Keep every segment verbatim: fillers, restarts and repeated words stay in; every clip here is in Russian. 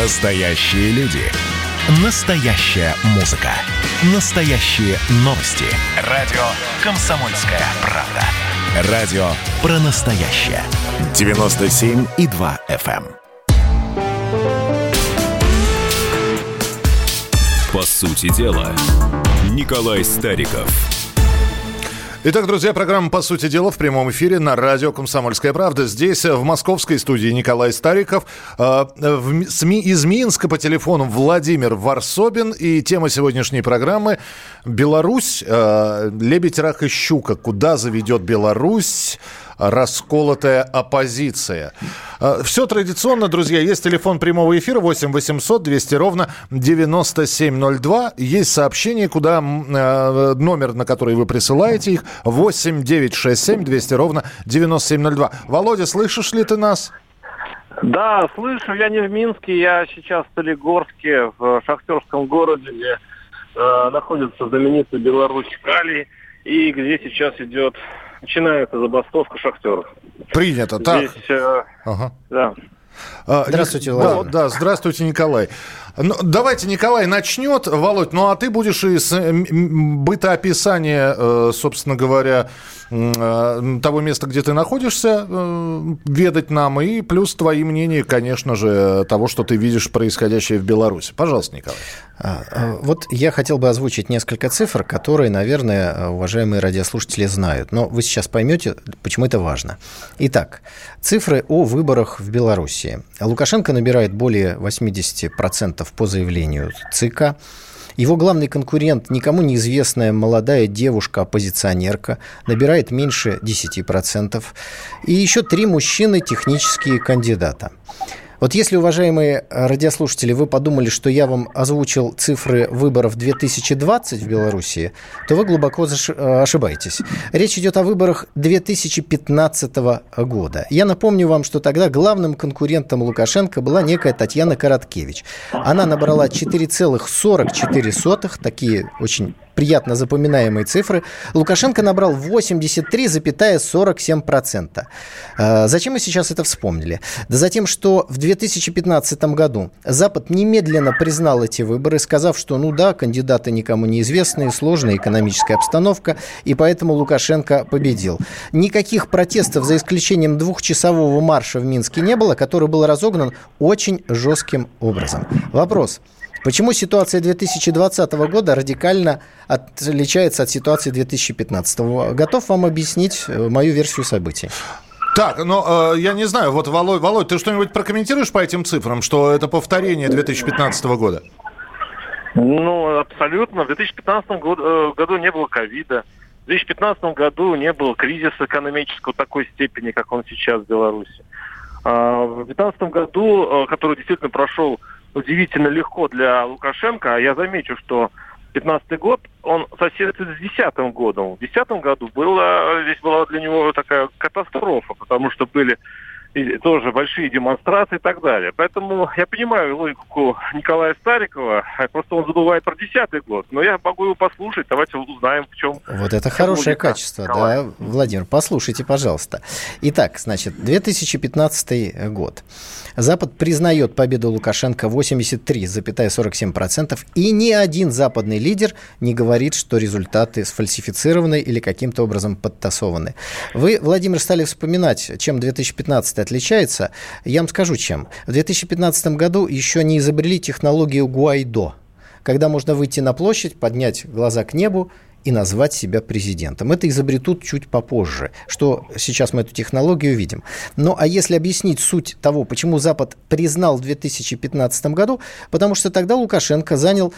Настоящие люди. Настоящая музыка. Настоящие новости. Радио «Комсомольская правда». Радио про настоящее. девяносто семь и два эф эм. По сути дела, Николай Стариков. Итак, друзья, программа «По сути дела» в прямом эфире на радио «Комсомольская правда». Здесь, в московской студии, Николай Стариков. Из Минска по телефону Владимир Ворсобин. И тема сегодняшней программы «Беларусь. Лебедь, рак и щука. Куда заведет Беларусь расколотая оппозиция?» Все традиционно, друзья. Есть телефон прямого эфира восемь восемьсот двести ровно девяносто семь ноль два. Есть сообщение, куда номер, на который вы присылаете их, восемь девятьсот шестьдесят семь двести ровно девяносто семь ноль два. Володя, слышишь ли ты нас? Да, слышу. Я не в Минске, я сейчас в Солигорске, в шахтерском городе, где э, находится знаменитый Беларуськалий, и где сейчас идет... Начинается забастовка шахтеров. Принято, так. Здесь, э, ага. Да. Здравствуйте, Володь. Да, да, здравствуйте, Николай. Ну, давайте Николай начнет. Володь, ну а ты будешь из бытоописания, собственно говоря, того места, где ты находишься, ведать нам, и плюс твои мнения, конечно же, того, что ты видишь происходящее в Беларуси. Пожалуйста, Николай. Вот я хотел бы озвучить несколько цифр, которые, наверное, уважаемые радиослушатели знают, но вы сейчас поймете, почему это важно. Итак, цифры о выборах в Беларуси. Лукашенко набирает более восемьдесят процентов по заявлению ЦИКа. Его главный конкурент, никому неизвестная молодая девушка-оппозиционерка, набирает меньше десять процентов. И еще три мужчины технические кандидата. Вот если, уважаемые радиослушатели, вы подумали, что я вам озвучил цифры выборов две тысячи двадцатого в Беларуси, то вы глубоко ошибаетесь. Речь идет о выборах две тысячи пятнадцатого года. Я напомню вам, что тогда главным конкурентом Лукашенко была некая Татьяна Короткевич. Она набрала четыре целых сорок четыре сотых, такие очень приятно запоминаемые цифры. Лукашенко набрал восемьдесят три целых сорок семь сотых процента. Зачем мы сейчас это вспомнили? Да за тем, что в две тысячи пятнадцатом году Запад немедленно признал эти выборы, сказав, что ну да, кандидаты никому неизвестные, сложная экономическая обстановка, и поэтому Лукашенко победил. Никаких протестов, за исключением двухчасового марша в Минске, не было, который был разогнан очень жестким образом. Вопрос. Почему ситуация две тысячи двадцатого года радикально отличается от ситуации две тысячи пятнадцатого? Готов вам объяснить мою версию событий. Так, но э, я не знаю, вот, Володь, Володь, ты что-нибудь прокомментируешь по этим цифрам, что это повторение две тысячи пятнадцатого года? Ну, абсолютно. В две тысячи пятнадцатом году, году не было ковида. В две тысячи пятнадцатом году не было кризиса экономического такой степени, как он сейчас в Беларуси. А в две тысячи пятнадцатом году, который действительно прошел удивительно легко для Лукашенко. Я замечу, что пятнадцатый год, он соседствует с десятым годом. В десятом году была, здесь была для него такая катастрофа, потому что были тоже большие демонстрации и так далее. Поэтому я понимаю логику Николая Старикова, просто он забывает про десятый год. Но я могу его послушать, давайте узнаем, в чем... Вот это хорошее качество, да, Владимир, послушайте, пожалуйста. Итак, значит, две тысячи пятнадцатый год. Запад признает победу Лукашенко восемьдесят три целых сорок семь сотых процента, и ни один западный лидер не говорит, что результаты сфальсифицированы или каким-то образом подтасованы. Вы, Владимир, стали вспоминать, чем две тысячи пятнадцатый отличается. Я вам скажу, чем. В две тысячи пятнадцатом году еще не изобрели технологию Гуайдо, когда можно выйти на площадь, поднять глаза к небу и назвать себя президентом. Это изобретут чуть попозже, что сейчас мы эту технологию видим. Ну, а если объяснить суть того, почему Запад признал в две тысячи пятнадцатом году, потому что тогда Лукашенко занял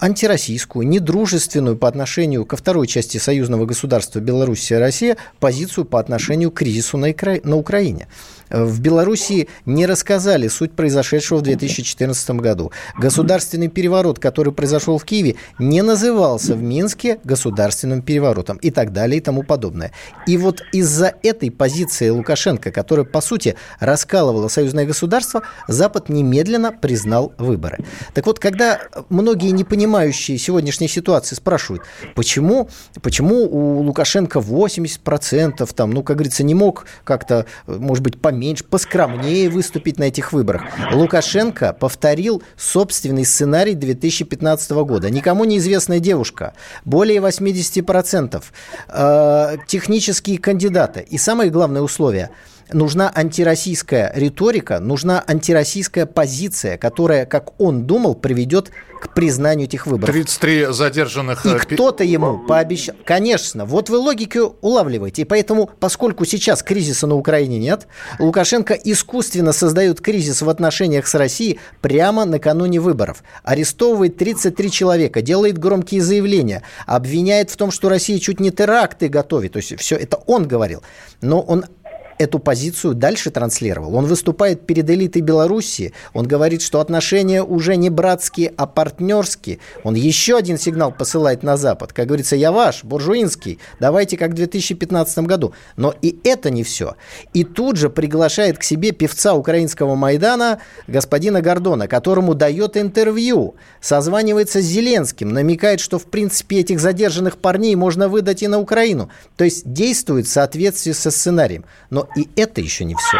антироссийскую, недружественную по отношению ко второй части союзного государства Беларусь и Россия позицию по отношению к кризису на, Укра... на Украине. В Белоруссии не рассказали суть произошедшего в две тысячи четырнадцатом году. Государственный переворот, который произошел в Киеве, не назывался в Минске государственным переворотом, и так далее, и тому подобное. И вот из-за этой позиции Лукашенко, которая, по сути, раскалывала союзное государство, Запад немедленно признал выборы. Так вот, когда многие не понимающие сегодняшней ситуации спрашивают, почему, почему у Лукашенко восемьдесят процентов, там, ну, как говорится, не мог как-то, может быть, помешать, поменьше, поскромнее выступить на этих выборах. Лукашенко повторил собственный сценарий две тысячи пятнадцатого года. Никому неизвестная девушка, более восемьдесят процентов, э, технические кандидаты. И самое главное условие – нужна антироссийская риторика, нужна антироссийская позиция, которая, как он думал, приведет к признанию этих выборов. тридцать три задержанных... И кто-то ему пообещал... Конечно, вот вы логику улавливаете. И поэтому, поскольку сейчас кризиса на Украине нет, Лукашенко искусственно создает кризис в отношениях с Россией прямо накануне выборов. Арестовывает тридцать три человека, делает громкие заявления, обвиняет в том, что Россия чуть не теракты готовит. То есть все это он говорил. Но он... эту позицию дальше транслировал. Он выступает перед элитой Беларуси. Он говорит, что отношения уже не братские, а партнерские. Он еще один сигнал посылает на Запад. Как говорится, я ваш, буржуинский, давайте как в две тысячи пятнадцатом году. Но и это не все. И тут же приглашает к себе певца украинского Майдана господина Гордона, которому дает интервью, созванивается с Зеленским, намекает, что в принципе этих задержанных парней можно выдать и на Украину. То есть действует в соответствии со сценарием. Но и это еще не все.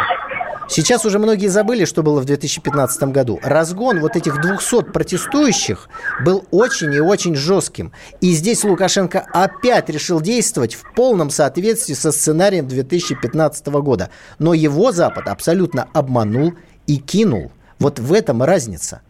Сейчас уже многие забыли, что было в две тысячи пятнадцатом году. Разгон вот этих двухсот протестующих был очень и очень жестким. И здесь Лукашенко опять решил действовать в полном соответствии со сценарием две тысячи пятнадцатого года. Но его Запад абсолютно обманул и кинул. Вот в этом разница.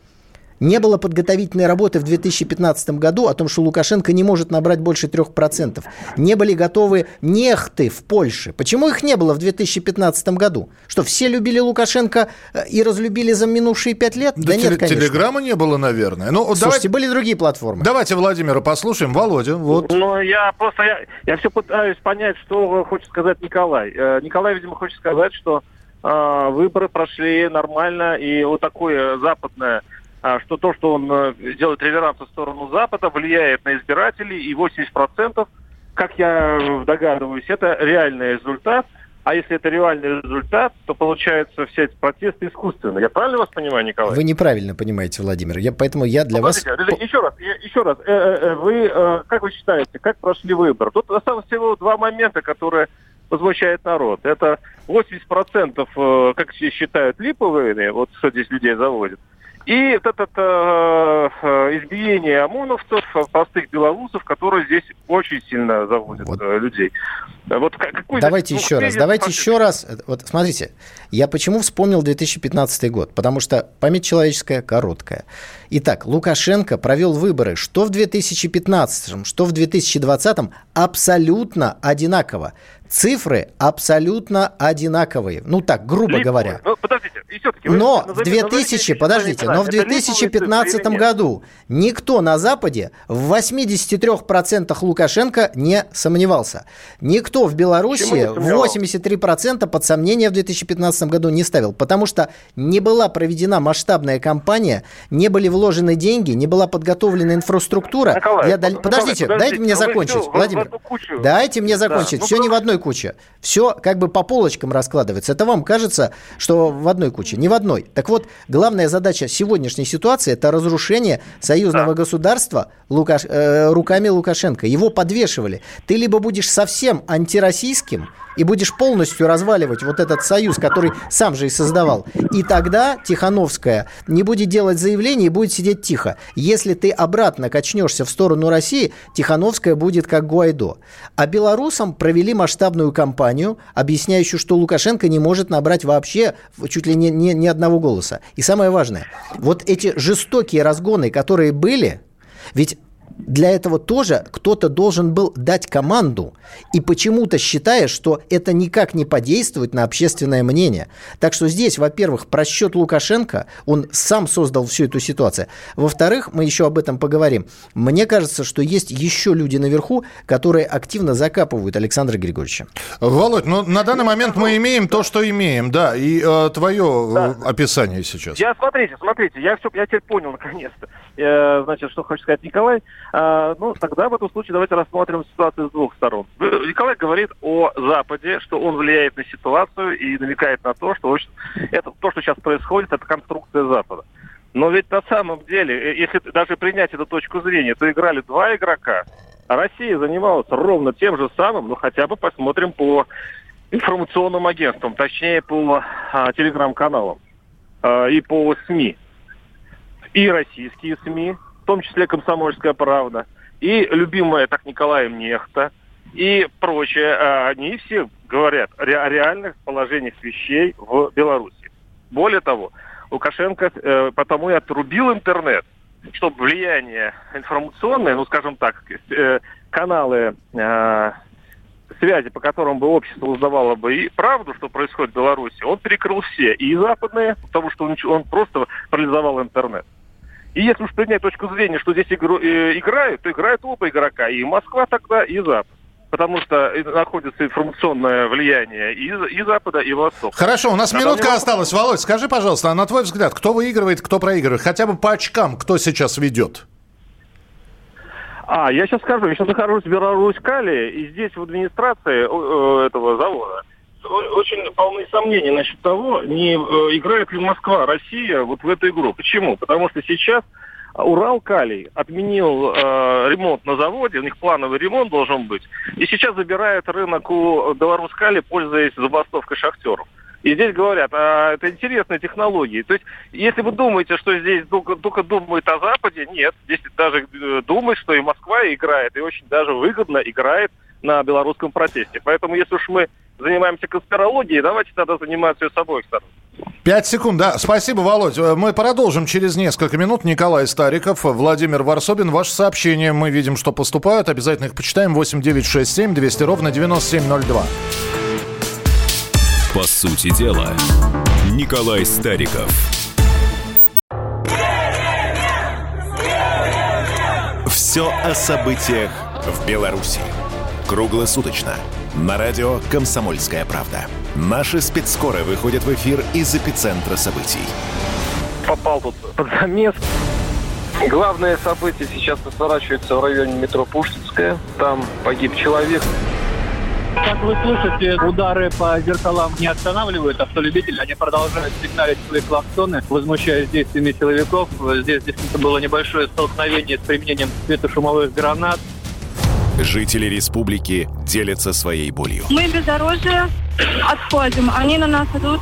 Не было подготовительной работы в две тысячи пятнадцатом году о том, что Лукашенко не может набрать больше трех процентов. Не были готовы нехты в Польше. Почему их не было в две тысячи пятнадцатом году? Что, все любили Лукашенко и разлюбили за минувшие пять лет? Да, да нет, теле- конечно. Телеграмма не было, наверное. Ну, слушайте, давайте, были другие платформы. Давайте Владимира послушаем. Володя, вот. Ну, я просто, я, я все пытаюсь понять, что хочет сказать Николай. Николай, видимо, хочет сказать, что э, выборы прошли нормально, и вот такое западное... что то, что он делает реверансы в сторону Запада, влияет на избирателей, и восемьдесят процентов, как я догадываюсь, это реальный результат. А если это реальный результат, то, получается, все эти протесты искусственные. Я правильно вас понимаю, Николай? Вы неправильно понимаете, Владимир. Я, поэтому я для Подождите, вас... Еще раз, еще раз. Вы, как вы считаете, как прошли выборы? Тут осталось всего два момента, которые возмущают народ. Это восемьдесят процентов, как считают, липовые, вот что здесь людей заводят. И вот это э, избиение ОМОНовцев, простых белорусов, которые здесь очень сильно заводят вот. людей. Вот какой, давайте значит, еще раз, давайте фактически. еще раз. Вот смотрите, я почему вспомнил две тысячи пятнадцатый год? Потому что память человеческая короткая. Итак, Лукашенко провел выборы что в две тысячи пятнадцатом, что в две тысячи двадцатом абсолютно одинаково. Цифры абсолютно одинаковые. Ну так, грубо Лип, говоря. Ну, подождите, и все-таки... Но в две тысячи, подождите, но в две тысячи пятнадцатом году никто на Западе в восемьдесят три процента Лукашенко не сомневался. Никто в Беларуси восемьдесят три процента под сомнение в две тысячи пятнадцатом году не ставил. Потому что не была проведена масштабная кампания, не были вложены деньги, не была подготовлена инфраструктура. Николай, для... Николай, подождите, подождите, дайте мне закончить, все, Владимир. Дайте мне закончить. Да, все ну, не в одной куче. Все как бы по полочкам раскладывается. Это вам кажется, что в одной куче. Не в одной. Так вот, главная задача сегодняшней ситуации – это разрушение союзного да. государства Лукаш... э, руками Лукашенко. Его подвешивали. Ты либо будешь совсем антироссийским и будешь полностью разваливать вот этот союз, который сам же и создавал. И тогда Тихановская не будет делать заявление и будет сидеть тихо. Если ты обратно качнешься в сторону России, Тихановская будет как Гуайдо. А белорусам провели масштабную кампанию, объясняющую, что Лукашенко не может набрать вообще чуть ли не, не, не одного голоса. И самое важное, вот эти жестокие разгоны, которые были, ведь... Для этого тоже кто-то должен был дать команду, и почему-то считая, что это никак не подействует на общественное мнение. Так что здесь, во-первых, просчет Лукашенко, он сам создал всю эту ситуацию. Во-вторых, мы еще об этом поговорим. Мне кажется, что есть еще люди наверху, которые активно закапывают Александра Григорьевича. Володь, ну на данный момент мы имеем то, что имеем, да, и э, твое да. описание сейчас. Я, смотрите, смотрите, я все, я теперь понял наконец-то, э, значит, что хочет сказать Николай. А, ну, тогда в этом случае давайте рассмотрим ситуацию с двух сторон. Николай говорит о Западе, что он влияет на ситуацию и намекает на то, что это, то, что сейчас происходит, это конструкция Запада. Но ведь на самом деле, если даже принять эту точку зрения, то играли два игрока, а Россия занималась ровно тем же самым, ну хотя бы посмотрим по информационным агентством, точнее по а, телеграм-каналам а, и по СМИ. И российские СМИ, в том числе «Комсомольская правда», и любимая так Николаем «NEXTA», и прочее. А, они все говорят о реальных положениях вещей в Беларуси. Более того, Лукашенко э, потому и отрубил интернет, чтобы влияние информационное, ну, скажем так, э, каналы... Э, связи, по которым бы общество узнавало бы и правду, что происходит в Беларуси, он перекрыл все, и западные, потому что он, он просто парализовал интернет. И если уж принять точку зрения, что здесь игру, э, играют, то играют оба игрока, и Москва тогда, и Запад. Потому что находится информационное влияние и, и Запада, и Востока. Хорошо, у нас на минутка осталась. Вопрос. Володь, скажи, пожалуйста, а на твой взгляд, кто выигрывает, кто проигрывает? Хотя бы по очкам, кто сейчас ведет? А, я сейчас скажу, я сейчас нахожусь в Беларуськалии, и здесь в администрации э, этого завода очень полны сомнений насчет того, не э, играет ли Москва, Россия вот в эту игру. Почему? Потому что сейчас Уралкалий отменил э, ремонт на заводе, у них плановый ремонт должен быть, и сейчас забирает рынок у Беларуськалия, пользуясь забастовкой шахтеров. И здесь говорят, а это интересные технологии. То есть, если вы думаете, что здесь только, только думают о Западе, нет. Здесь даже думают, что и Москва играет, и очень даже выгодно играет на белорусском протесте. Поэтому, если уж мы занимаемся конспирологией, давайте тогда заниматься ее с обоих сторон. Пять секунд, да. Спасибо, Володь. Мы продолжим через несколько минут. Николай Стариков, Владимир Ворсобин. Ваши сообщения мы видим, что поступают. Обязательно их почитаем. восемь девятьсот шестьдесят семь двести ровно девяносто семь ноль два. По сути дела, Николай Стариков. Все о событиях в Беларуси. Круглосуточно. На радио «Комсомольская правда». Наши спецскоры выходят в эфир из эпицентра событий. Попал тут под замес. Главное событие сейчас разворачивается в районе метро Пушкинская. Там погиб человек. Как вы слышите, удары по зеркалам не останавливают автолюбителей. Они продолжают сигналить свои клаксоны, возмущаясь действиями силовиков. Здесь действительно было небольшое столкновение с применением светошумовых гранат. Жители республики делятся своей болью. Мы без оружия отходим. Они на нас идут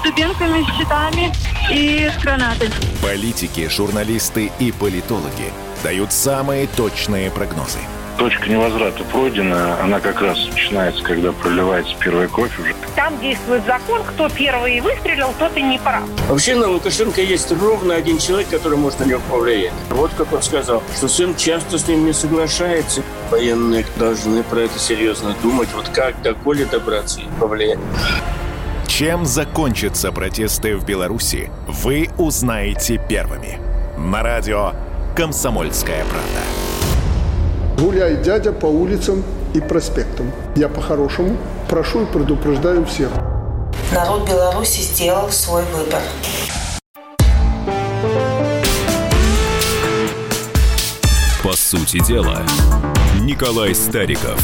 с дубинками, с щитами и с гранатами. Политики, журналисты и политологи дают самые точные прогнозы. Точка невозврата пройдена, она как раз начинается, когда проливается первый кофе уже. Там действует закон, кто первый выстрелил, тот и не прав. Вообще на Лукашенко есть ровно один человек, который может на него повлиять. Вот как он сказал, что сын часто с ним не соглашается. Военные должны про это серьезно думать, вот как до Коли добраться и повлиять. Чем закончатся протесты в Беларуси, вы узнаете первыми. На радио «Комсомольская правда». Гуляй, дядя, по улицам и проспектам. Я по-хорошему прошу и предупреждаю всех. Народ Беларуси сделал свой выбор. По сути дела, Николай Стариков.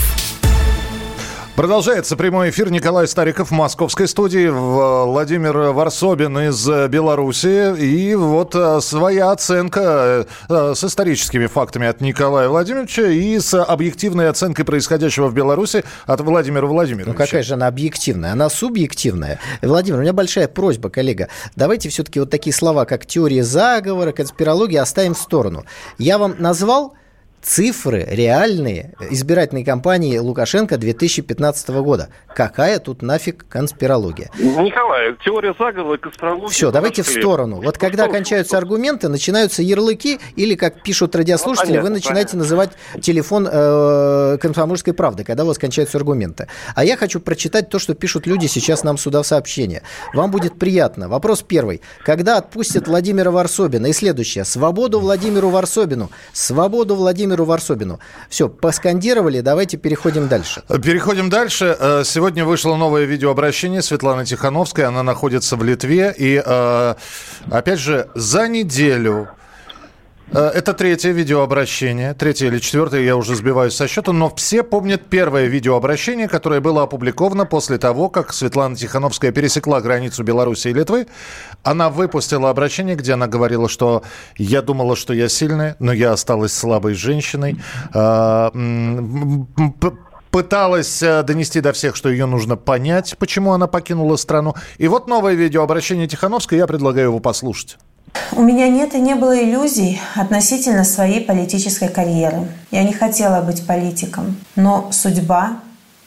Продолжается прямой эфир. Николай Стариков в московской студии, Владимир Ворсобин из Беларуси. И вот своя оценка с историческими фактами от Николая Владимировича и с объективной оценкой происходящего в Беларуси от Владимира Владимировича. Ну какая же она объективная? Она субъективная. Владимир, у меня большая просьба, коллега. Давайте все-таки вот такие слова, как теория заговора, конспирология, оставим в сторону. Я вам назвал... цифры реальные избирательной кампании Лукашенко две тысячи пятнадцатого года. Какая тут нафиг конспирология? Николай, теория заговора и конспирология... Все, давайте в сторону. Вот когда кончаются аргументы, начинаются ярлыки, или, как пишут радиослушатели, вы начинаете называть телефон э, «Комсомольской правды», когда у вас кончаются аргументы. А я хочу прочитать то, что пишут люди сейчас нам сюда в сообщение. Вам будет приятно. Вопрос первый. Когда отпустят Владимира Ворсобина? И следующее. Свободу Владимиру Ворсобину. Свободу Владимиру Ворсобину. Все, поскандировали, давайте переходим дальше. Переходим дальше. Сегодня вышло новое видеообращение Светланы Тихановской. Она находится в Литве. И, опять же, за неделю... Это третье видеообращение, третье или четвертое, я уже сбиваюсь со счета, но все помнят первое видеообращение, которое было опубликовано после того, как Светлана Тихановская пересекла границу Беларуси и Литвы. Она выпустила обращение, где она говорила, что «я думала, что я сильная, но я осталась слабой женщиной». пыталась донести до всех, что ее нужно понять, почему она покинула страну. И вот новое видеообращение Тихановской, я предлагаю его послушать. У меня нет и не было иллюзий относительно своей политической карьеры. Я не хотела быть политиком, но судьба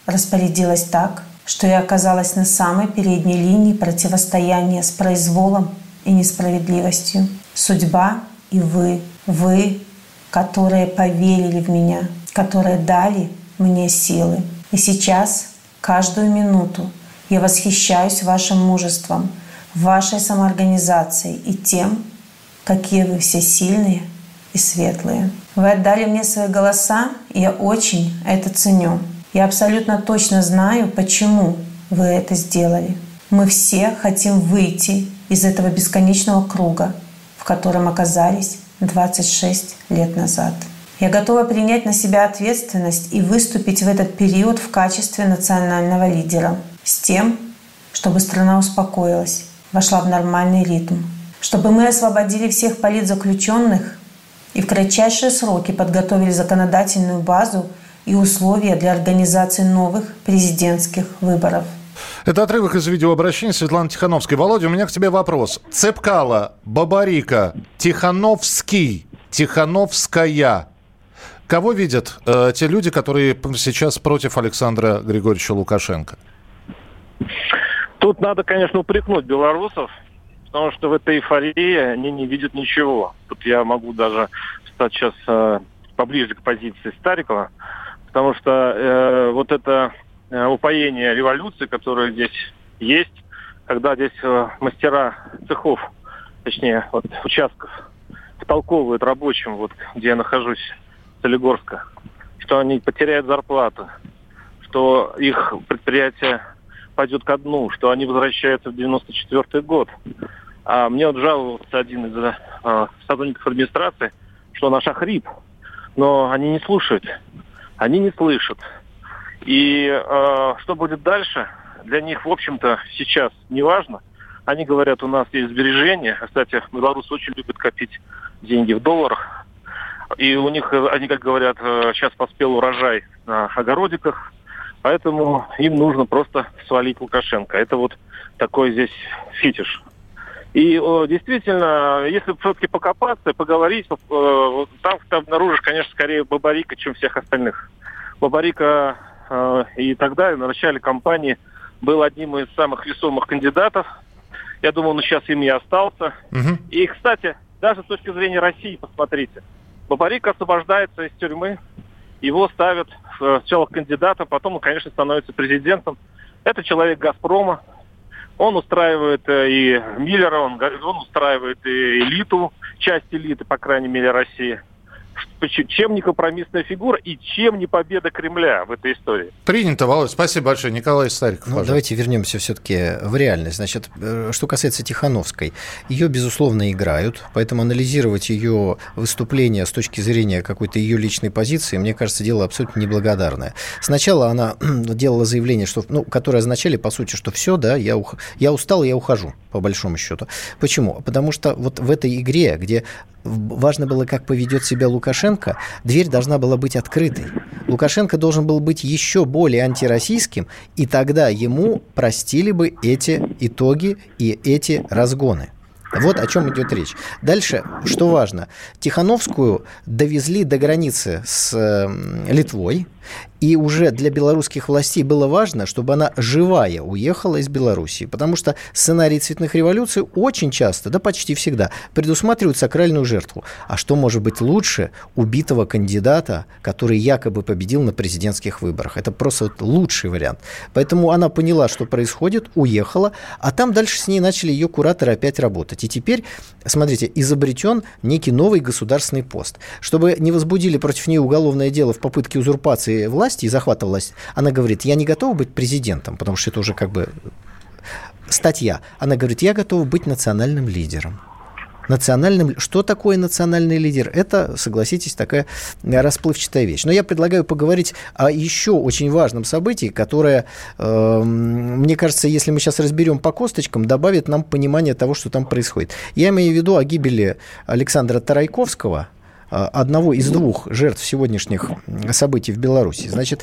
распорядилась так, что я оказалась на самой передней линии противостояния с произволом и несправедливостью. Судьба и вы, вы, которые поверили в меня, которые дали мне силы. И сейчас, каждую минуту, я восхищаюсь вашим мужеством, вашей самоорганизацией и тем, какие вы все сильные и светлые. Вы отдали мне свои голоса, и я очень это ценю. Я абсолютно точно знаю, почему вы это сделали. Мы все хотим выйти из этого бесконечного круга, в котором оказались двадцать шесть лет назад. Я готова принять на себя ответственность и выступить в этот период в качестве национального лидера. С тем, чтобы страна успокоилась, вошла в нормальный ритм. Чтобы мы освободили всех политзаключенных и в кратчайшие сроки подготовили законодательную базу и условия для организации новых президентских выборов. Это отрывок из видеообращения Светланы Тихановской. Володя, у меня к тебе вопрос. Цепкала, Бабарико, Тихановский, Тихановская. Кого видят э, те люди, которые сейчас против Александра Григорьевича Лукашенко? Тут надо, конечно, упрекнуть белорусов, потому что в этой эйфории они не видят ничего. Тут я могу даже стать сейчас э, поближе к позиции Старикова, потому что э, вот это э, упоение революции, которое здесь есть, когда здесь э, мастера цехов, точнее, вот, участков, втолковывают рабочим, вот где я нахожусь, в Солигорске, что они потеряют зарплату, что их предприятие пойдет ко дну, что они возвращаются в девяносто четвёртый год. А мне вот жаловался один из э, сотрудников администрации, что он аж охрип, но они не слушают, они не слышат. И э, что будет дальше, для них, в общем-то, сейчас не важно. Они говорят, у нас есть сбережения. Кстати, белорусы очень любят копить деньги в долларах. И у них, они, как говорят, сейчас поспел урожай на огородиках. Поэтому им нужно просто свалить Лукашенко. Это вот такой здесь фетиш. И о, действительно, если все-таки покопаться, поговорить, э, там ты обнаружишь, конечно, скорее Бабарико, чем всех остальных. Бабарико э, и так далее на начале кампании был одним из самых весомых кандидатов. Я думаю, он сейчас им и остался. Угу. И, кстати, даже с точки зрения России, посмотрите, Бабарико освобождается из тюрьмы. Его ставят сначала кандидатом, потом он, конечно, становится президентом. Это человек «Газпрома». Он устраивает и Миллера, он, он устраивает и элиту, часть элиты, по крайней мере, России. Чем не компромиссная фигура и чем не победа Кремля в этой истории? Принято, Володь. Спасибо большое. Николай Стариков, ну, давайте вернемся все-таки в реальность. Значит, что касается Тихановской, ее, безусловно, играют, поэтому анализировать ее выступление с точки зрения какой-то ее личной позиции, мне кажется, дело абсолютно неблагодарное. Сначала она делала заявление, что, ну, которое означали, по сути, что все, да, я, ух... я устал, я ухожу, по большому счету. Почему? Потому что вот в этой игре, где важно было, как поведет себя Лукашенко, дверь должна была быть открытой. Лукашенко должен был быть еще более антироссийским, и тогда ему простили бы эти итоги и эти разгоны. Вот о чем идет речь. Дальше, что важно, Тихановскую довезли до границы с Литвой, и уже для белорусских властей было важно, чтобы она живая уехала из Белоруссии, потому что сценарий цветных революций очень часто, да почти всегда, предусматривает сакральную жертву. А что может быть лучше убитого кандидата, который якобы победил на президентских выборах? Это просто вот лучший вариант. Поэтому она поняла, что происходит, уехала, а там дальше с ней начали ее кураторы опять работать. И теперь, смотрите, изобретен некий новый государственный пост. Чтобы не возбудили против нее уголовное дело в попытке узурпации власти, и захвата власти, она говорит, я не готова быть президентом, потому что это уже как бы статья. Она говорит, я готова быть национальным лидером. Национальным... Что такое национальный лидер? Это, согласитесь, такая расплывчатая вещь. Но я предлагаю поговорить о еще очень важном событии, которое, э, мне кажется, если мы сейчас разберем по косточкам, добавит нам понимание того, что там происходит. Я имею в виду о гибели Александра Тарайковского, одного из двух жертв сегодняшних событий в Беларуси. Значит,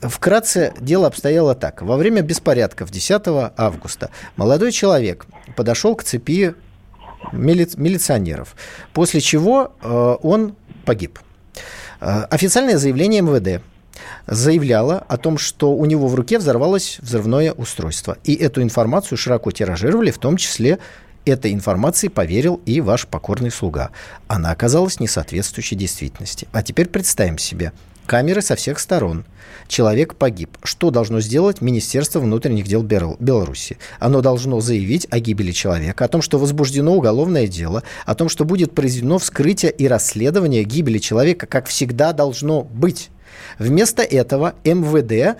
вкратце дело обстояло так. Во время беспорядков десятого августа молодой человек подошел к цепи мили- милиционеров, после чего он погиб. Официальное заявление эм вэ дэ заявляло о том, что у него в руке взорвалось взрывное устройство. И эту информацию широко тиражировали, в том числе этой информации поверил и ваш покорный слуга. Она оказалась несоответствующей действительности. А теперь представим себе. Камеры со всех сторон. Человек погиб. Что должно сделать Министерство внутренних дел Беларуси? Оно должно заявить о гибели человека, о том, что возбуждено уголовное дело, о том, что будет произведено вскрытие и расследование гибели человека, как всегда должно быть. Вместо этого эм вэ дэ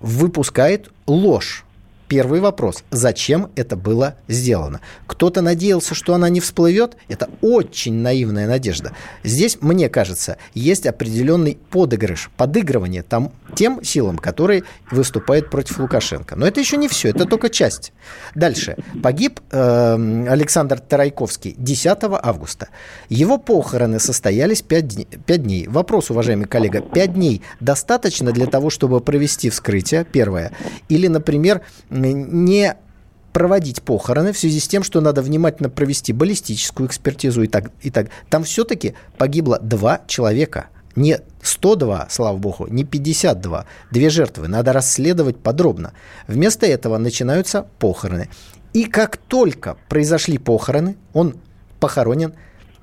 выпускает ложь. Первый вопрос. Зачем это было сделано? Кто-то надеялся, что она не всплывет? Это очень наивная надежда. Здесь, мне кажется, есть определенный подыгрыш, подыгрывание там, тем силам, которые выступают против Лукашенко. Но это еще не все, это только часть. Дальше. Погиб э, Александр Тарайковский десятого августа. Его похороны состоялись пять дней. Вопрос, уважаемый коллега, пять дней достаточно для того, чтобы провести вскрытие? Первое. Или, например, не проводить похороны в связи с тем, что надо внимательно провести баллистическую экспертизу и так, и так. Там все-таки погибло два человека. Не сто два, слава богу, не пятьдесят два. Две жертвы. Надо расследовать подробно. Вместо этого начинаются похороны. И как только произошли похороны, он похоронен.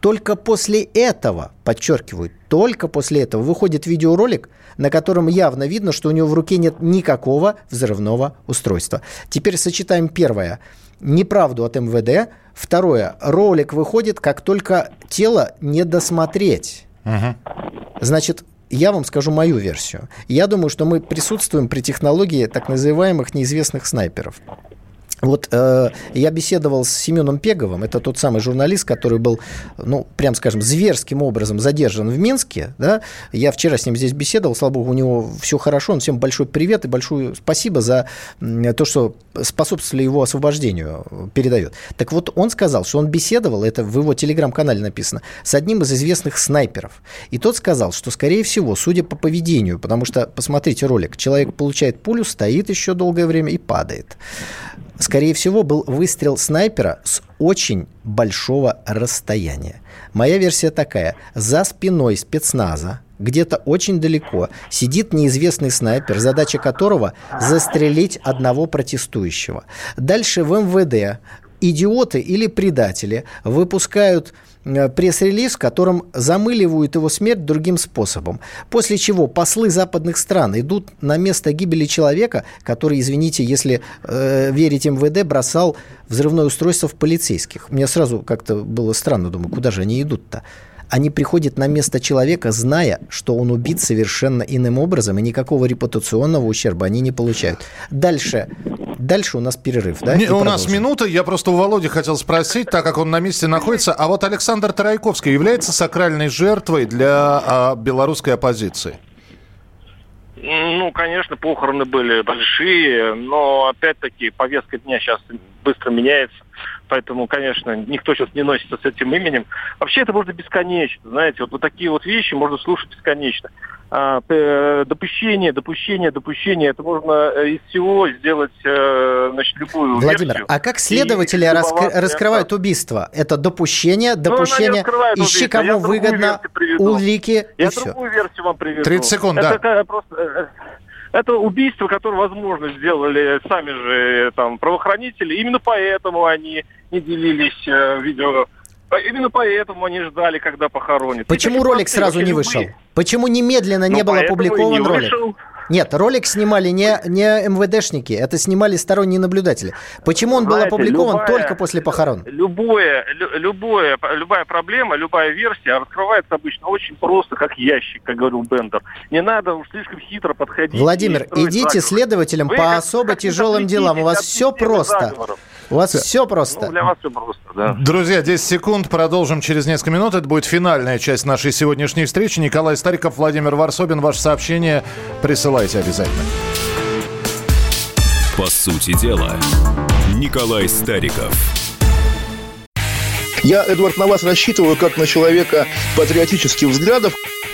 Только после этого, подчеркиваю, только после этого выходит видеоролик, на котором явно видно, что у него в руке нет никакого взрывного устройства. Теперь сочетаем первое – неправду от эм вэ дэ. Второе – ролик выходит, как только тело не досмотреть. Угу. Значит, я вам скажу мою версию. Я думаю, что мы присутствуем при технологии так называемых неизвестных снайперов. Вот э, я беседовал с Семеном Пеговым, это тот самый журналист, который был, ну, прям скажем, зверским образом задержан в Минске, да, я вчера с ним здесь беседовал, слава богу, у него все хорошо, он всем большой привет и большое спасибо за то, что способствовали его освобождению, передает. Так вот, он сказал, что он беседовал, это в его телеграм-канале написано, с одним из известных снайперов, и тот сказал, что, скорее всего, судя по поведению, потому что, посмотрите ролик, человек получает пулю, стоит еще долгое время и падает. Скорее всего, был выстрел снайпера с очень большого расстояния. Моя версия такая. За спиной спецназа, где-то очень далеко, сидит неизвестный снайпер, задача которого застрелить одного протестующего. Дальше в эм вэ дэ идиоты или предатели выпускают пресс-релиз, в котором замыливают его смерть другим способом. После чего послы западных стран идут на место гибели человека, который, извините, если э, верить эм вэ дэ, бросал взрывное устройство в полицейских. Мне сразу как-то было странно, думаю, куда же они идут-то? Они приходят на место человека, зная, что он убит совершенно иным образом, и никакого репутационного ущерба они не получают. Дальше, дальше у нас перерыв, да? Не, у продолжим. Нас минута, я просто у Володи хотел спросить, так как он на месте находится, а вот Александр Тарайковский является сакральной жертвой для а, белорусской оппозиции? Ну, конечно, похороны были большие, но, опять-таки, повестка дня сейчас быстро меняется, поэтому, конечно, никто сейчас не носится с этим именем. Вообще это можно бесконечно, знаете, вот, вот такие вот вещи можно слушать бесконечно. А, допущение, допущение, допущение, это можно из всего сделать, значит, любую Владимир, версию. А как следователи раскры- раскрывают убийство? Это допущение, допущение, ну, ищи, убийство. Кому выгодно, улики, Я и все. Я другую версию вам приведу. тридцать секунд, это, да. Это просто... Это убийство, которое, возможно, сделали сами же там правоохранители. Именно поэтому они не делились э, видео. Именно поэтому они ждали, когда похоронят. Почему ролик сразу не вышел? Почему немедленно не был опубликован ролик? Нет, ролик снимали не, не эм вэ дэшники, это снимали сторонние наблюдатели. Почему он Знаете, был опубликован любая, только после похорон? Любое, любое, любая проблема, любая версия раскрывается обычно очень просто, как ящик, как говорил Бендер. Не надо уж слишком хитро подходить. Владимир, идите следователям Вы по особо тяжелым делам. У вас все просто. Заговоров. У вас все просто. Ну, для вас все просто, да. Друзья, десять секунд, продолжим через несколько минут. Это будет финальная часть нашей сегодняшней встречи. Николай Стариков, Владимир Ворсобин. Ваше сообщение присылайте обязательно. По сути дела, Николай Стариков. Я, Эдвард, на вас рассчитываю как на человека патриотических взглядов.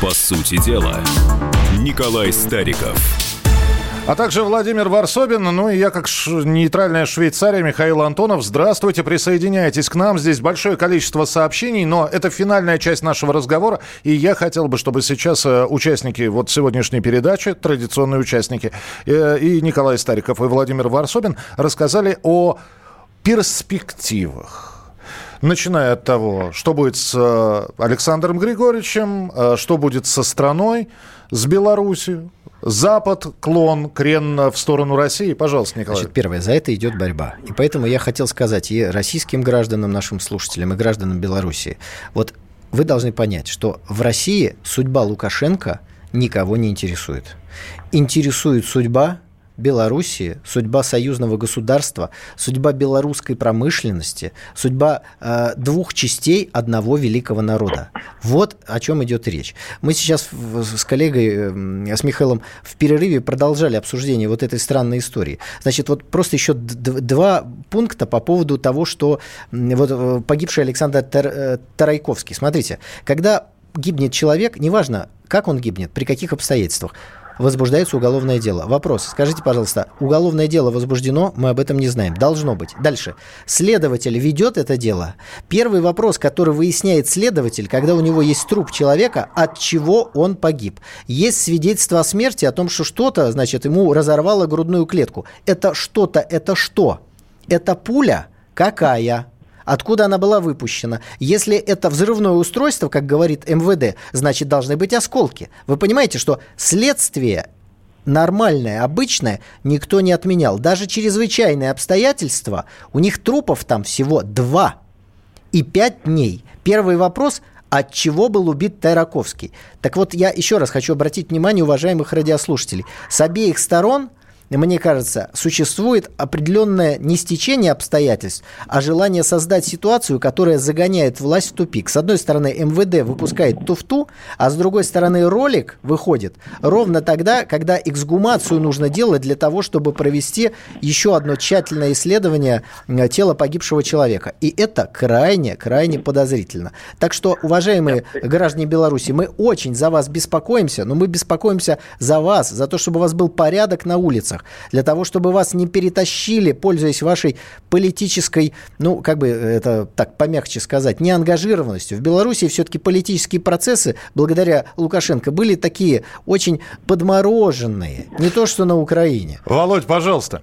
По сути дела, Николай Стариков. А также Владимир Ворсобин, ну и я, как ш... нейтральная Швейцария, Михаил Антонов. Здравствуйте, присоединяйтесь к нам. Здесь большое количество сообщений, но это финальная часть нашего разговора. И я хотел бы, чтобы сейчас участники вот сегодняшней передачи, традиционные участники, и Николай Стариков, и Владимир Ворсобин рассказали о перспективах. Начиная от того, что будет с Александром Григорьевичем, что будет со страной, с Беларусью. Запад, клон, крен в сторону России. Пожалуйста, Николай. Значит, первое, за это идет борьба. И поэтому я хотел сказать и российским гражданам, нашим слушателям, и гражданам Беларуси. Вот вы должны понять, что в России судьба Лукашенко никого не интересует. Интересует судьба Белоруссии, судьба союзного государства, судьба белорусской промышленности, судьба э, двух частей одного великого народа. Вот о чем идет речь. Мы сейчас с коллегой, с Михаилом в перерыве продолжали обсуждение вот этой странной истории. Значит, вот просто еще д- два пункта по поводу того, что вот, погибший Александр Тар- Тарайковский. Смотрите, когда гибнет человек, неважно, как он гибнет, при каких обстоятельствах, возбуждается уголовное дело. Вопрос. Скажите, пожалуйста, уголовное дело возбуждено? Мы об этом не знаем. Должно быть. Дальше. Следователь ведет это дело. Первый вопрос, который выясняет следователь, когда у него есть труп человека, от чего он погиб. Есть свидетельство о смерти, о том, что что-то, значит, ему разорвало грудную клетку. Это что-то, это что? Это пуля? Какая? Откуда она была выпущена? Если это взрывное устройство, как говорит эм вэ дэ, значит, должны быть осколки. Вы понимаете, что следствие нормальное, обычное, никто не отменял. Даже чрезвычайные обстоятельства, у них трупов там всего два и пять дней. Первый вопрос – от чего был убит Тарайковский? Так вот, я еще раз хочу обратить внимание уважаемых радиослушателей. С обеих сторон, мне кажется, существует определенное не стечение обстоятельств, а желание создать ситуацию, которая загоняет власть в тупик. С одной стороны, эм вэ дэ выпускает туфту, а с другой стороны, ролик выходит ровно тогда, когда эксгумацию нужно делать для того, чтобы провести еще одно тщательное исследование тела погибшего человека. И это крайне, крайне подозрительно. Так что, уважаемые граждане Беларуси, мы очень за вас беспокоимся, но мы беспокоимся за вас, за то, чтобы у вас был порядок на улицах, для того, чтобы вас не перетащили, пользуясь вашей политической, ну, как бы это так помягче сказать, неангажированностью. В Беларуси все-таки политические процессы, благодаря Лукашенко, были такие очень подмороженные. Не то, что на Украине. Володь, пожалуйста.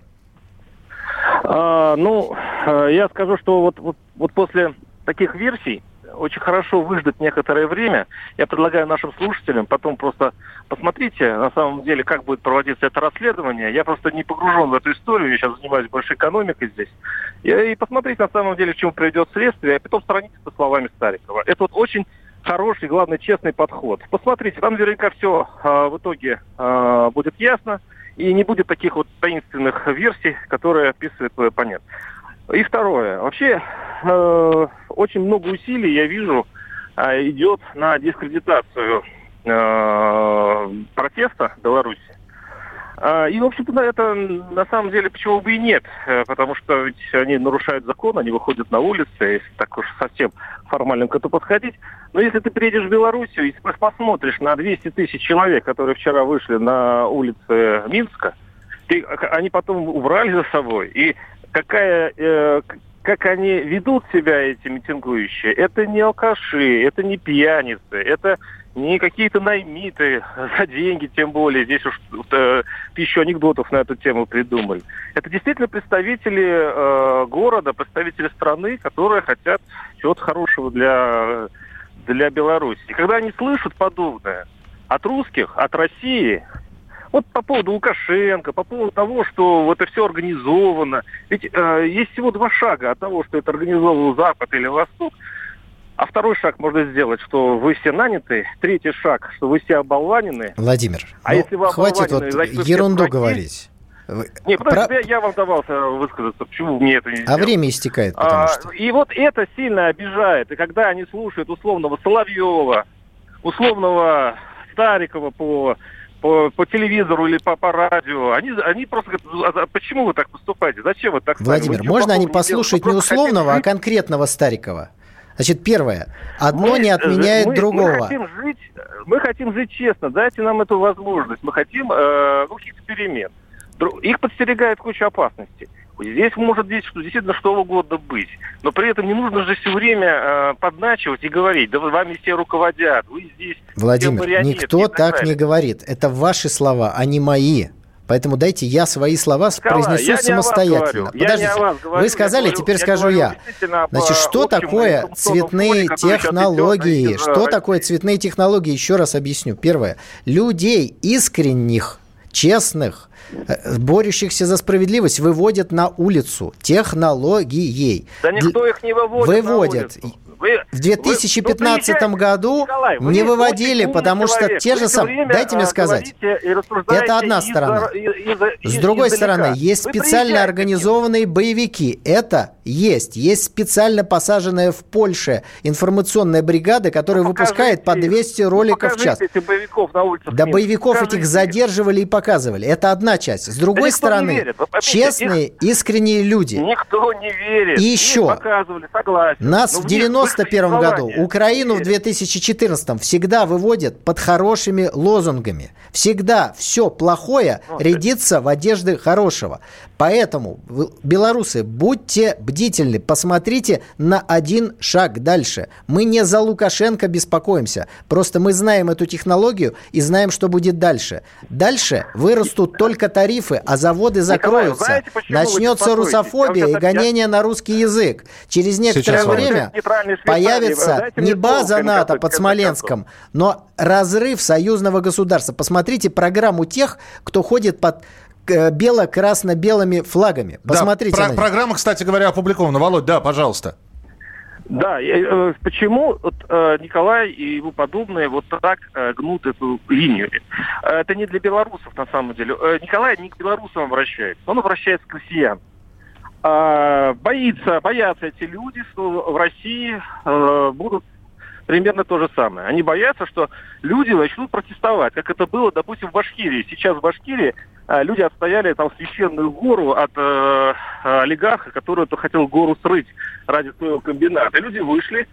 А, ну, я скажу, что вот, вот, вот после таких версий очень хорошо выждать некоторое время. Я предлагаю нашим слушателям потом просто посмотрите, на самом деле, как будет проводиться это расследование. Я просто не погружен в эту историю, я сейчас занимаюсь больше экономикой здесь. И посмотреть, на самом деле, к чему приведет следствие, а потом сравнить со словами Старикова. Это вот очень хороший, главное, честный подход. Посмотрите, там наверняка все а, в итоге а, будет ясно, и не будет таких вот таинственных версий, которые описывает твой оппонент. И второе. Вообще, э, очень много усилий, я вижу, э, идет на дискредитацию э, протеста Беларуси. Э, и, в общем-то, это на самом деле почему бы и нет. Э, потому что ведь они нарушают закон, они выходят на улицы, если так уж совсем формально к этому подходить. Но если ты приедешь в Белоруссию и посмотришь на двести тысяч человек, которые вчера вышли на улицы Минска, ты, они потом убрали за собой и... Какая, э, как они ведут себя, эти митингующие, это не алкаши, это не пьяницы, это не какие-то наймиты за деньги, тем более. Здесь уж э, тысячу анекдотов на эту тему придумали. Это действительно представители э, города, представители страны, которые хотят чего-то хорошего для, для Беларуси. И когда они слышат подобное от русских, от России... Вот по поводу Лукашенко, по поводу того, что это все организовано. Ведь э, есть всего два шага от того, что это организовал Запад или Восток. А второй шаг можно сделать, что вы все наняты. Третий шаг, что вы все оболванены. Владимир, а ну, если вы хватит вот значит, ерунду говорить. Не, потому Про... я вам давался высказаться, почему мне это не сделать. А время истекает, потому а, что... И вот это сильно обижает. И когда они слушают условного Соловьева, условного Старикова по... По, по телевизору или по, по радио. Они, они просто говорят, а почему вы так поступаете? Зачем вы так поступаете? Владимир, вы можно они послушать не условного, а конкретного Старикова? Значит, первое. Одно мы, не отменяет мы, другого. Мы хотим, жить, мы хотим жить честно. Дайте нам эту возможность. Мы хотим э, ну, каких-то перемен. Их подстерегает куча опасностей. Здесь может здесь, что, действительно что угодно быть. Но при этом не нужно же все время э, подначивать и говорить, да вами все руководят, вы здесь... Владимир, никто так не говорит. Это ваши слова, а не мои. Поэтому дайте я свои слова Скала, произнесу самостоятельно. Подождите, говорю, вы сказали, говорю, теперь я скажу я. Значит, что такое цветные технологии? Что такое цветные технологии? Еще раз объясню. Первое. Людей искренних, честных, борющихся за справедливость выводят на улицу технологией. Да никто их не выводит. Выводят. Вы, в две тысячи пятнадцатом вы, году Николай, вы не выводили, потому человек. Что те вы же самые... Дайте мне сказать. Это одна сторона. Из, из, из, С другой издалека. Стороны, есть вы специально организованные боевики. Это есть. Есть специально посаженная в Польше информационная бригада, которая ну, выпускает по двести роликов ну, в час. Боевиков на улицах да нет. Боевиков покажите этих задерживали и показывали. Это одна часть. С другой да стороны, честные, их... искренние люди. Никто не верит. И еще. Нас в девяностых в девяносто первом году, Украину в две тысячи четырнадцатом всегда выводят под хорошими лозунгами. Всегда все плохое рядится в одежды хорошего. Поэтому, белорусы, будьте бдительны, посмотрите на один шаг дальше. Мы не за Лукашенко беспокоимся, просто мы знаем эту технологию и знаем, что будет дальше. Дальше вырастут только тарифы, а заводы закроются. Николай, знаете, начнется русофобия и гонение на русский язык. Через некоторое время... Появится не база НАТО под Смоленском, но разрыв союзного государства. Посмотрите программу тех, кто ходит под бело-красно-белыми флагами. Посмотрите. Да, про- программа, кстати говоря, опубликована. Володь, да, пожалуйста. Да, почему Николай и его подобные вот так гнут эту линию? Это не для белорусов, на самом деле. Николай не к белорусам обращается, он обращается к россиянам. Боится, боятся эти люди, что в России э, будут примерно то же самое. Они боятся, что люди начнут протестовать, как это было, допустим, в Башкирии. Сейчас в Башкирии э, люди отстояли там священную гору от э, олигарха, который хотел гору срыть ради своего комбината. И люди вышли,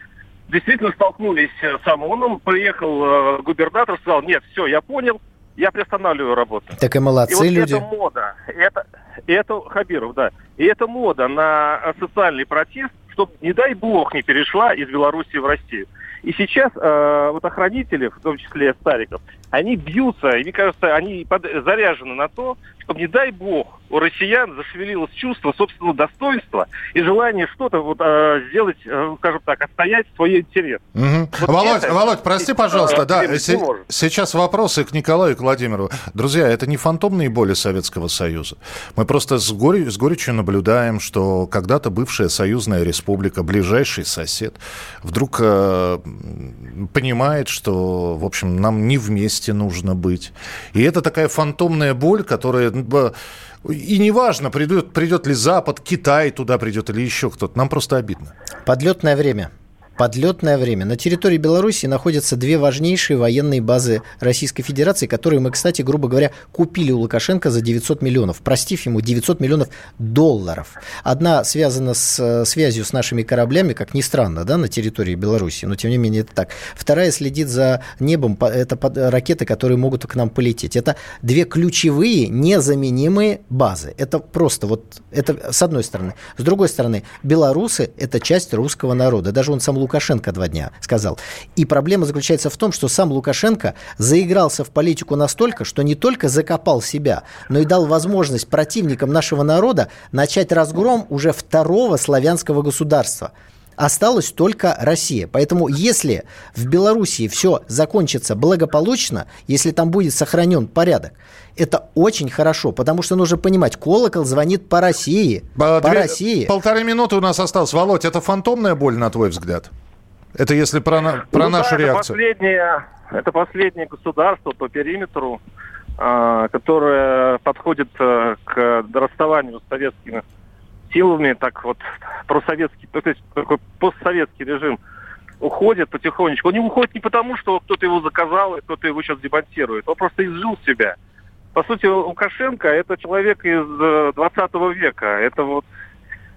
действительно столкнулись с ОМОНом, приехал э, губернатор, сказал, нет, все, я понял, я приостанавливаю работу. Так и молодцы и вот люди. Это мода. Это, это Хабиров, да. И это мода на социальный протест, чтобы, не дай бог, не перешла из Белоруссии в Россию. И сейчас э, вот охранители, в том числе Стариков, они бьются, и, мне кажется, они под... заряжены на то, чтобы, не дай бог, у россиян зашевелилось чувство собственного достоинства и желание что-то вот, э, сделать, э, скажем так, отстоять свои интересы. Угу. Вот Володь, это... Володь, прости, пожалуйста, да, се- сейчас вопросы к Николаю и к Владимиру. Друзья, это не фантомные боли Советского Союза. Мы просто с, горь... с горечью наблюдаем, что когда-то бывшая союзная республика, ближайший сосед, вдруг... Э, понимает, что, в общем, нам не вместе нужно быть. И это такая фантомная боль, которая... И неважно, придет, придет ли Запад, Китай туда придет или еще кто-то. Нам просто обидно. Подлетное время. Подлетное время. На территории Беларуси находятся две важнейшие военные базы Российской Федерации, которые мы, кстати, грубо говоря, купили у Лукашенко за девятьсот миллионов, простив ему девятьсот миллионов долларов. Одна связана с связью с нашими кораблями, как ни странно, да, на территории Беларуси, но тем не менее это так. Вторая следит за небом, это ракеты, которые могут к нам полететь. Это две ключевые, незаменимые базы. Это просто вот, это с одной стороны. С другой стороны, белорусы – это часть русского народа. Даже он сам Лукашенко Лукашенко два дня сказал. И проблема заключается в том, что сам Лукашенко заигрался в политику настолько, что не только закопал себя, но и дал возможность противникам нашего народа начать разгром уже второго славянского государства. осталась только Россия. Поэтому если в Белоруссии все закончится благополучно, если там будет сохранен порядок, это очень хорошо, потому что нужно понимать, колокол звонит по России. По, по две, России. Полторы минуты у нас осталось. Володь, это фантомная боль, на твой взгляд? Это если про, на, про ну, нашу да, реакцию. Это последнее, это последнее государство по периметру, э, которое подходит э, к расставанию с советскими силами. Так вот, просоветский, то есть такой постсоветский режим уходит потихонечку. Он не уходит не потому, что кто-то его заказал, и кто-то его сейчас демонтирует. Он просто изжил себя. По сути, Лукашенко – это человек из двадцатого века. Это вот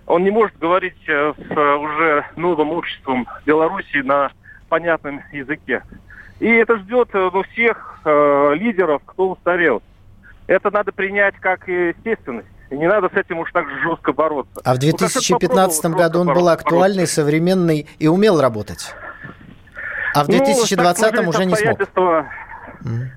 он не может говорить с уже новым обществом Беларуси на понятном языке. И это ждет ну, всех э, лидеров, кто устарел. Это надо принять как естественность. И не надо с этим уж так жестко бороться. А в две тысячи пятнадцатом году он был актуальный, современный и умел работать. А в две тысячи двадцатом ну, уже не смог.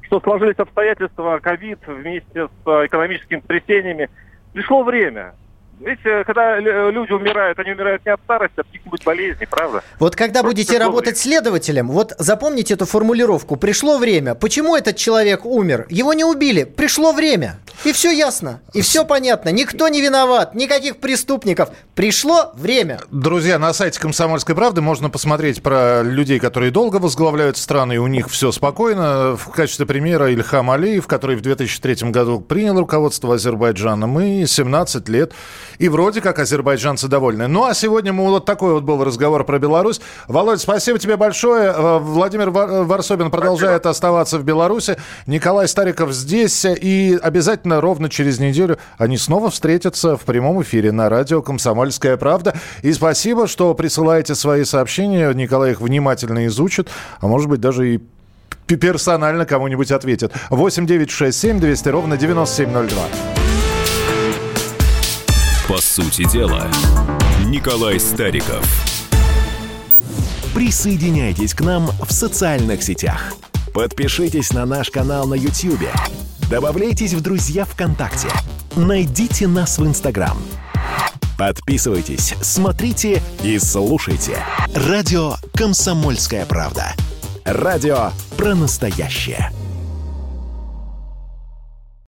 Что сложились обстоятельства, ковид вместе с экономическими трясениями. Пришло время. Видите, когда люди умирают, они умирают не от старости, а от каких-нибудь болезней, правда? Вот когда Просто будете работать время. следователем, вот запомните эту формулировку. Пришло время. Почему этот человек умер? Его не убили. Пришло время. И все ясно. И все понятно. Никто не виноват. Никаких преступников. Пришло время. Друзья, на сайте «Комсомольской правды» можно посмотреть про людей, которые долго возглавляют страны, и у них все спокойно. В качестве примера Ильхам Алиев, который в две тысячи третьем году принял руководство Азербайджаном и семнадцать лет. И вроде как азербайджанцы довольны. Ну, а сегодня мы, вот такой вот был разговор про Беларусь. Володь, спасибо тебе большое. Владимир Ворсобин продолжает спасибо. оставаться в Беларуси. Николай Стариков здесь. И обязательно ровно через неделю они снова встретятся в прямом эфире на радио «Комсомольская правда». И спасибо, что присылаете свои сообщения. Николай их внимательно изучит. А может быть, даже и персонально кому-нибудь ответит. восемь девять шесть семь двести ровно девяносто семь ноль два. По сути дела, Николай Стариков. Присоединяйтесь к нам в социальных сетях. Подпишитесь на наш канал на YouTube. Добавляйтесь в друзья ВКонтакте. Найдите нас в Инстаграм. Подписывайтесь, смотрите и слушайте. Радио «Комсомольская правда». Радио про настоящее.